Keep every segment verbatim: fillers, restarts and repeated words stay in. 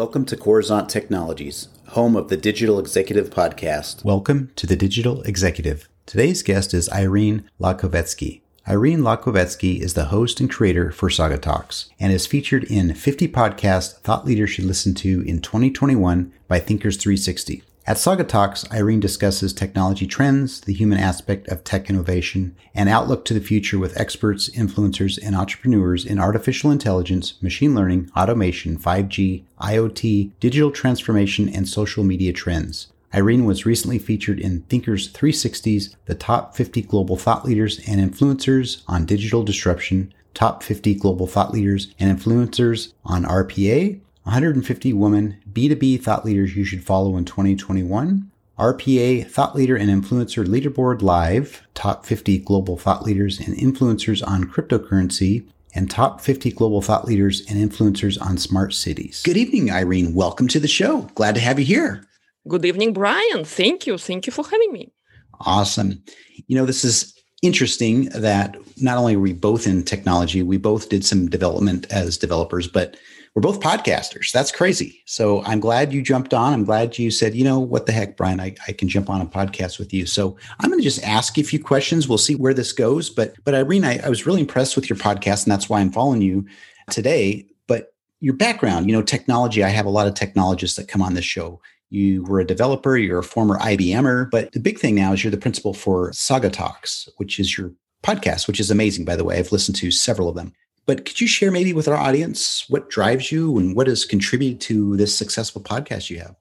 Welcome to Coruzant Technologies, home of the Digital Executive Podcast. Welcome to the Digital Executive. Today's guest is Irene Lyakovetsky. Irene Lyakovetsky is the host and creator for Sauga Talks and is featured in fifty podcasts thought leaders should listen to in twenty twenty-one by Thinkers three sixty. At Sauga Talks, Irene discusses technology trends, the human aspect of tech innovation, and outlook to the future with experts, influencers, and entrepreneurs in artificial intelligence, machine learning, automation, five G, IoT, digital transformation, and social media trends. Irene was recently featured in Thinkers three sixty's The Top fifty Global Thought Leaders and Influencers on Digital Disruption, Top fifty Global Thought Leaders and Influencers on R P A, one hundred fifty Women B two B Thought Leaders You Should Follow in twenty twenty-one, R P A Thought Leader and Influencer Leaderboard Live, Top fifty Global Thought Leaders and Influencers on Cryptocurrency, and Top fifty Global Thought Leaders and Influencers on Smart Cities. Good evening, Irene. Welcome to the show. Glad to have you here. Good evening, Brian. Thank you. Thank you for having me. Awesome. You know, this is interesting that not only are we both in technology, we both did some development as developers, but we're both podcasters. That's crazy. So I'm glad you jumped on. I'm glad you said, you know, what the heck, Brian, I, I can jump on a podcast with you. So I'm going to just ask you a few questions. We'll see where this goes. But but Irene, I, I was really impressed with your podcast, and that's why I'm following you today. But your background, you know, technology, I have a lot of technologists that come on this show. You were a developer, you're a former I B M er, but the big thing now is you're the principal for Sauga Talks, which is your podcast, which is amazing, by the way. I've listened to several of them. But could you share maybe with our audience what drives you and what has contributed to this successful podcast you have?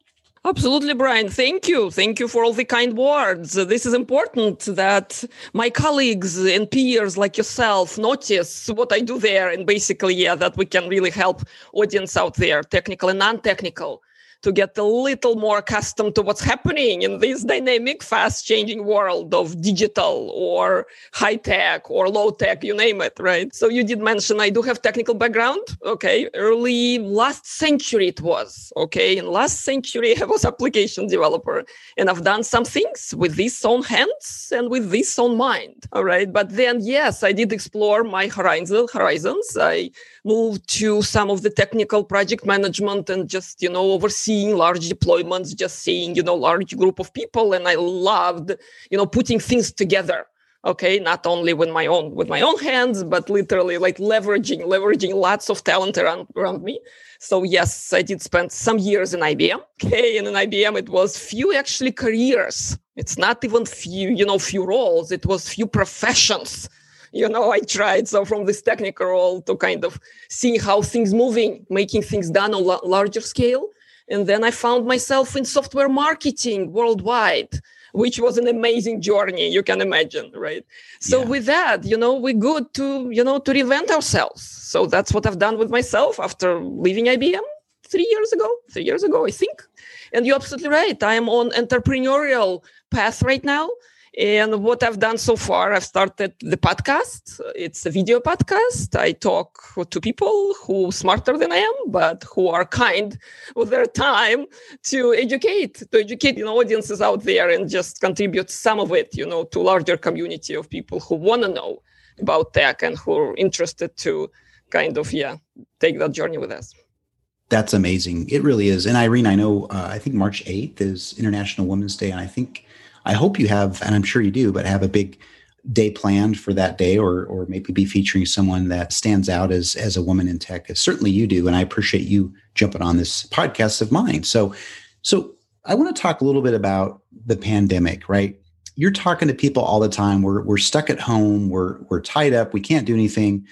Absolutely, Brian. Thank you. Thank you for all the kind words. This is important that my colleagues and peers like yourself notice what I do there. And basically, yeah, that we can really help audience out there, technical and non-technical, to get a little more accustomed to what's happening in this dynamic, fast-changing world of digital or high-tech or low-tech, you name it, right? So you did mention I do have technical background, okay? Early last century it was, okay? In last century, I was application developer, and I've done some things with these own hands and with this own mind, all right? But then, yes, I did explore my horizon, horizons. I moved to some of the technical project management and just, you know, overseeing seeing large deployments, just seeing, you know, large group of people. And I loved, you know, putting things together. Okay, not only with my own with my own hands, but literally like leveraging, leveraging lots of talent around, around me. So yes, I did spend some years in I B M. Okay, and in I B M it was few actually careers. It's not even few, you know, few roles. It was few professions. You know, I tried so from this technical role to kind of seeing how things moving, making things done on a larger scale. And then I found myself in software marketing worldwide, which was an amazing journey, you can imagine, right? So yeah. With that, you know, we're good to, you know, to reinvent ourselves. So that's what I've done with myself after leaving I B M three years ago, three years ago, I think. And you're absolutely right. I am on entrepreneurial path right now. And what I've done so far, I've started the podcast. It's a video podcast. I talk to people who are smarter than I am, but who are kind with their time to educate, to educate, you know, audiences out there and just contribute some of it, you know, to a larger community of people who want to know about tech and who are interested to kind of, yeah, take that journey with us. That's amazing. It really is. And Irene, I know, uh, I think March eighth is International Women's Day. And I think I hope you have, and I'm sure you do, but have a big day planned for that day or or maybe be featuring someone that stands out as, as a woman in tech. Certainly you do. And I appreciate you jumping on this podcast of mine. So, so I want to talk a little bit about the pandemic, right? You're talking to people all the time. We're we're stuck at home. We're we're tied up. We can't do anything.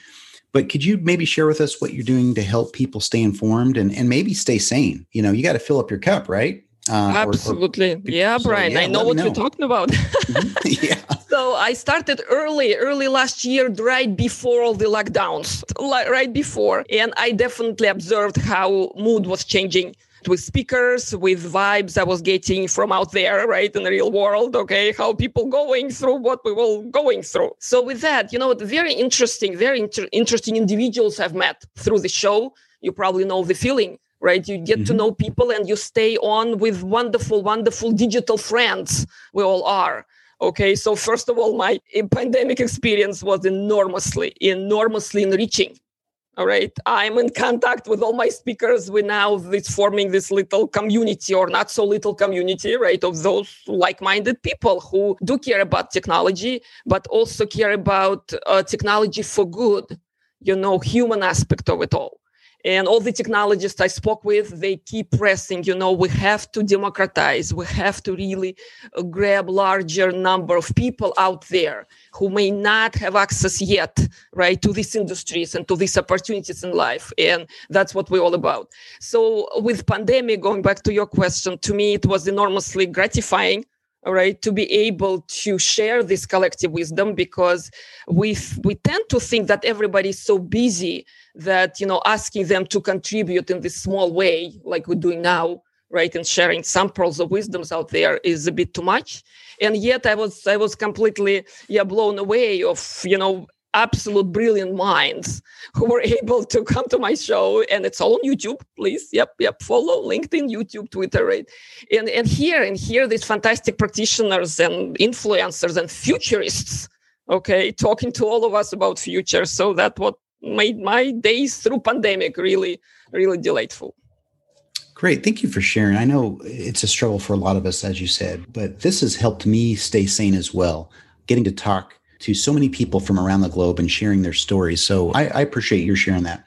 But could you maybe share with us what you're doing to help people stay informed and, and maybe stay sane? You know, you got to fill up your cup, right? Uh, Absolutely. Or, or, yeah, so, Brian, yeah, I know what know. You're talking about. Yeah. So I started early, early last year, right before all the lockdowns, right before. And I definitely observed how mood was changing with speakers, with vibes I was getting from out there, right, in the real world, okay, how people going through what we were going through. So with that, you know, very interesting, very inter- interesting individuals I've met through the show. You probably know the feeling. Right, you get mm-hmm. to know people and you stay on with wonderful, wonderful digital friends. We all are. Okay, so first of all, my pandemic experience was enormously, enormously enriching. All right. I'm in contact with all my speakers. We're now this, forming this little community or not so little community, right, of those like-minded people who do care about technology, but also care about uh, technology for good, you know, human aspect of it all. And all the technologists I spoke with, they keep pressing, you know, we have to democratize. We have to really grab larger number of people out there who may not have access yet, right, to these industries and to these opportunities in life. And that's what we're all about. So with pandemic, going back to your question, to me, it was enormously gratifying, all right, to be able to share this collective wisdom, because we we tend to think that everybody's so busy that, you know, asking them to contribute in this small way, like we're doing now, right, and sharing some pearls of wisdoms out there is a bit too much. And yet I was I was completely yeah blown away of, you know, absolute brilliant minds who were able to come to my show, and it's all on YouTube. Please, yep, yep, follow LinkedIn, YouTube, Twitter, right? And and here and here, these fantastic practitioners and influencers and futurists, okay, talking to all of us about future. So that what made my days through pandemic really, really delightful. Great. Thank you for sharing. I know it's a struggle for a lot of us, as you said, but this has helped me stay sane as well. Getting to talk to so many people from around the globe and sharing their stories. So I, I appreciate your sharing that.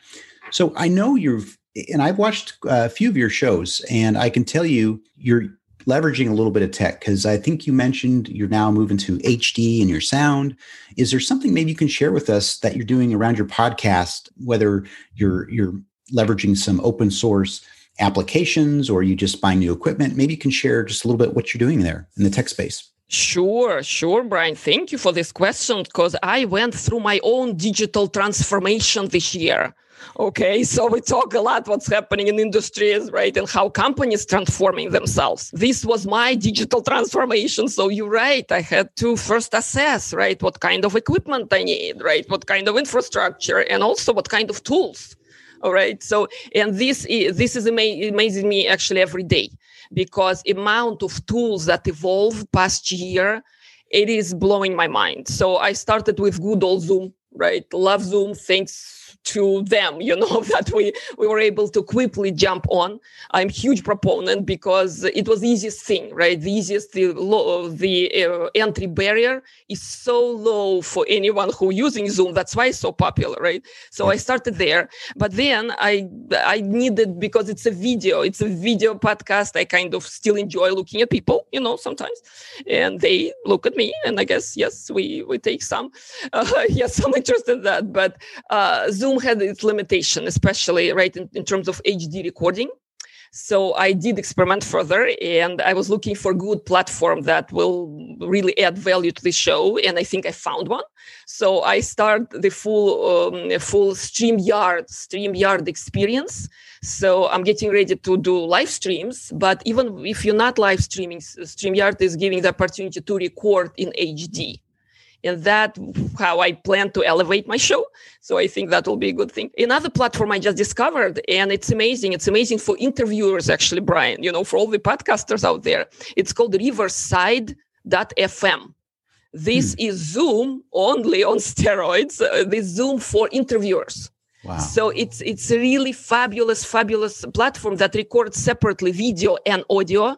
So I know you've, and I've watched a few of your shows, and I can tell you you're leveraging a little bit of tech, because I think you mentioned you're now moving to H D and your sound. Is there something maybe you can share with us that you're doing around your podcast, whether you're you're leveraging some open source applications or you just buying new equipment? Maybe you can share just a little bit what you're doing there in the tech space. Sure, sure, Brian. Thank you for this question, because I went through my own digital transformation this year. Okay, so we talk a lot what's happening in industries, right, and how companies transforming themselves. This was my digital transformation. So you're right. I had to first assess, right, what kind of equipment I need, right, what kind of infrastructure, and also what kind of tools. All right. So, and this is, this is ama- amazing me actually every day, because amount of tools that evolved past year, it is blowing my mind. So I started with good old Zoom, right? Love Zoom. Thanks to them, you know, that we, we were able to quickly jump on. I'm a huge proponent because it was the easiest thing, right? The easiest, the, low, the uh, entry barrier is so low for anyone who using Zoom. That's why it's so popular, right? So I started there, but then I I needed, because it's a video, it's a video podcast. I kind of still enjoy looking at people, you know, sometimes, and they look at me, and I guess yes, we we take some uh, yes some interest in that, but uh, Zoom had its limitation, especially right in, in terms of H D recording. So I did experiment further, and I was looking for a good platform that will really add value to the show. And I think I found one. So I started the full, um, full StreamYard, StreamYard experience. So I'm getting ready to do live streams. But even if you're not live streaming, StreamYard is giving the opportunity to record in H D. And that's how I plan to elevate my show. So I think that will be a good thing. Another platform I just discovered, and it's amazing. It's amazing for interviewers, actually, Brian, you know, for all the podcasters out there. It's called Riverside dot f m. This hmm. is Zoom only on steroids. Uh, this Zoom for interviewers. Wow. So it's, it's a really fabulous, fabulous platform that records separately video and audio.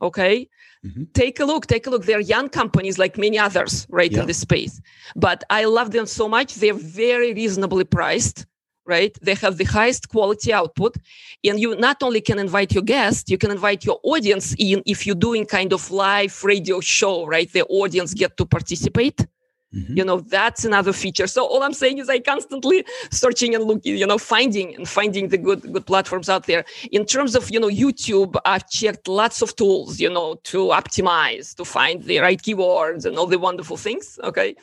Okay. Mm-hmm. Take a look, take a look. They're young companies like many others, right, yeah. in this space. But I love them so much. They're very reasonably priced, right? They have the highest quality output. And you not only can invite your guest, you can invite your audience in if you're doing kind of live radio show, right? The audience get to participate. Mm-hmm. You know, that's another feature. So all I'm saying is I constantly searching and looking, you know, finding and finding the good good platforms out there. In terms of, you know, YouTube, I've checked lots of tools, you know, to optimize, to find the right keywords and all the wonderful things. Okay.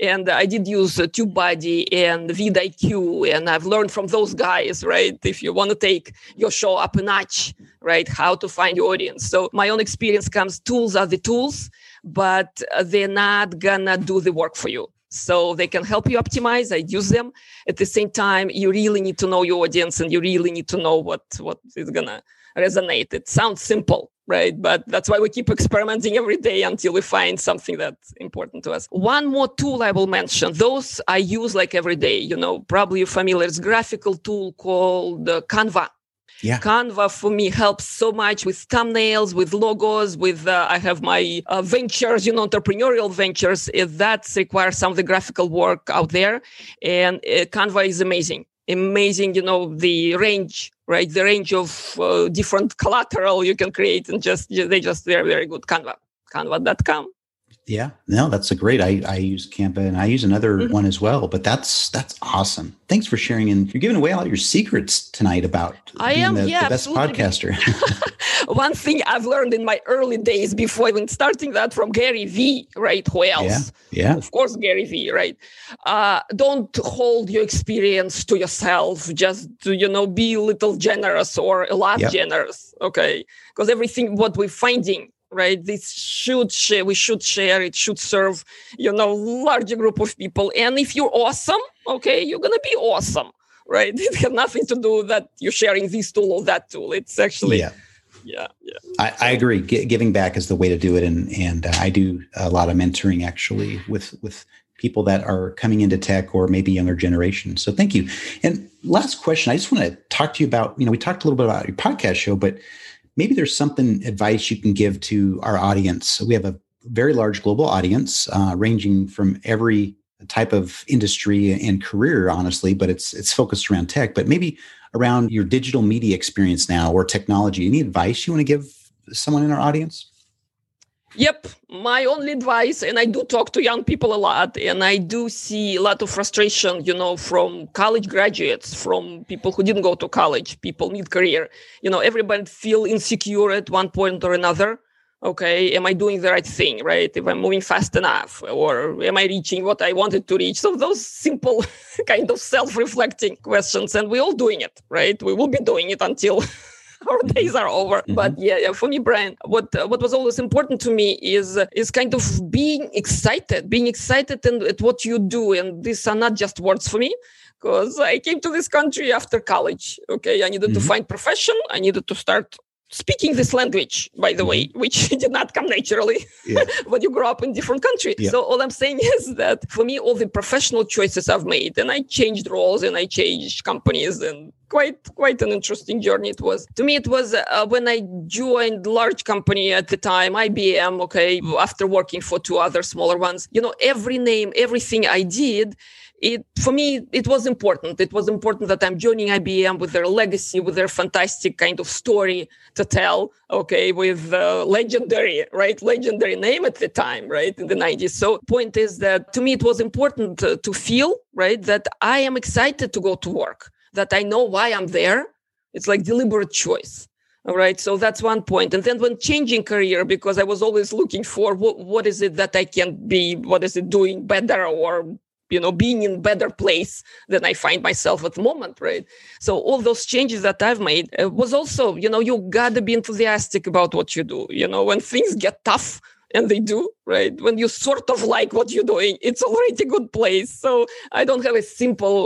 And I did use uh, TubeBuddy and VidIQ, and I've learned from those guys, right? If you want to take your show up a notch, right? How to find your audience. So my own experience comes, tools are the tools, but they're not gonna do the work for you. So they can help you optimize. I use them. At the same time, you really need to know your audience, and you really need to know what, what is gonna resonate. It sounds simple, right? But that's why we keep experimenting every day until we find something that's important to us. One more tool I will mention, those I use like every day, you know, probably you're familiar, it's a graphical tool called uh, Canva. Yeah. Canva for me helps so much with thumbnails, with logos, with uh, I have my uh, ventures, you know, entrepreneurial ventures. That requires some of the graphical work out there. And uh, Canva is amazing. Amazing, you know, the range, right? The range of uh, different collateral you can create, and just they just they're very good. Canva, canva dot com. Yeah, no, that's a great. I, I use Canva, and I use another mm-hmm. one as well. But that's that's awesome. Thanks for sharing, and you're giving away all your secrets tonight about I being am, the, yeah, the best absolutely. podcaster. One thing I've learned in my early days before even starting that from Gary Vee, right? Who else? Yeah, yeah. Of course, Gary Vee, right? Uh, don't hold your experience to yourself. Just you know, be a little generous or a lot yep. generous, okay? Because everything what we're finding. Right, this should share. We should share. It should serve, you know, larger group of people. And if you're awesome, okay, you're gonna be awesome, right? It has nothing to do that you're sharing this tool or that tool. It's actually, yeah, yeah, yeah. I, so. I agree. G- giving back is the way to do it, and and uh, I do a lot of mentoring actually with with people that are coming into tech or maybe younger generations. So thank you. And last question, I just want to talk to you about. You know, we talked a little bit about your podcast show, but. Maybe there's something advice you can give to our audience. So we have a very large global audience, uh, ranging from every type of industry and career, honestly, but it's it's focused around tech. But maybe around your digital media experience now or technology. Any advice you want to give someone in our audience? Yep. My only advice, and I do talk to young people a lot, and I do see a lot of frustration, you know, from college graduates, from people who didn't go to college, people mid-career. You know, everybody feel insecure at one point or another. Okay, am I doing the right thing, right? If I'm moving fast enough, or am I reaching what I wanted to reach? So those simple kind of self-reflecting questions, and we're all doing it, right? We will be doing it until... our days are over. Mm-hmm. But yeah, yeah, for me, Brian, what uh, what was always important to me is uh, is kind of being excited, being excited and at what you do. And these are not just words for me, because I came to this country after college. Okay, I needed mm-hmm. to find profession. I needed to start speaking this language, by the way, which did not come naturally yeah. when you grow up in different country. Yeah. So all I'm saying is that for me, all the professional choices I've made, and I changed roles and I changed companies, and quite quite an interesting journey it was. To me, it was uh, when I joined large company at the time, I B M, okay, after working for two other smaller ones, you know, every name, everything I did, It for me, it was important. It was important that I'm joining I B M with their legacy, with their fantastic kind of story to tell, okay, with uh, legendary, right, legendary name at the time, right, in the nineties. So point is that to me, it was important to, to feel, right, that I am excited to go to work, that I know why I'm there. It's like deliberate choice. All right. So that's one point. And then when changing career, because I was always looking for what, what is it that I can be, what is it doing better or you know, being in a better place than I find myself at the moment, right? So all those changes that I've made uh, was also, you know, you gotta be enthusiastic about what you do. You know, when things get tough, and they do, right? When you sort of like what you're doing, it's already a good place. So I don't have a simple,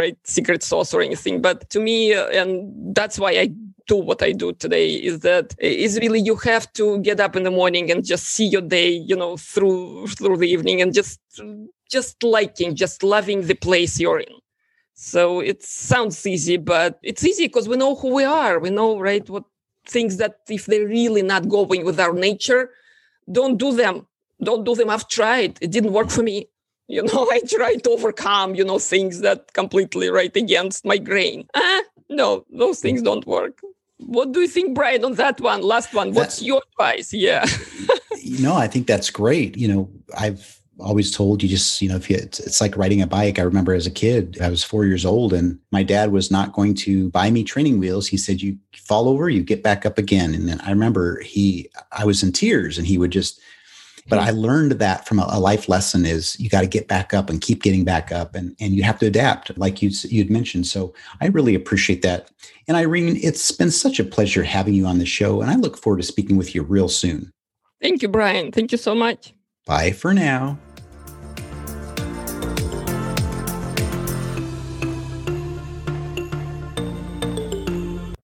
right, secret sauce or anything. But to me, uh, and that's why I do what I do today, is that is really you have to get up in the morning and just see your day, you know, through through the evening and just... just liking, just loving the place you're in. So it sounds easy, but it's easy because we know who we are. We know, right, what things that if they're really not going with our nature, don't do them. Don't do them. I've tried. It didn't work for me. You know, I tried to overcome, you know, things that completely, right, against my grain. Ah, no, those things don't work. What do you think, Brian, on that one? Last one. What's that, your advice? Yeah. You know, I think that's great. You know, I've, always told you just, you know, if you, it's, it's like riding a bike. I remember as a kid, I was four years old and my dad was not going to buy me training wheels. He said, you fall over, you get back up again. And then I remember he, I was in tears and he would just, but I learned that from a, a life lesson is you got to get back up and keep getting back up and, and you have to adapt like you, you'd mentioned. So I really appreciate that. And Irene, it's been such a pleasure having you on the show. And I look forward to speaking with you real soon. Thank you, Brian. Thank you so much. Bye for now.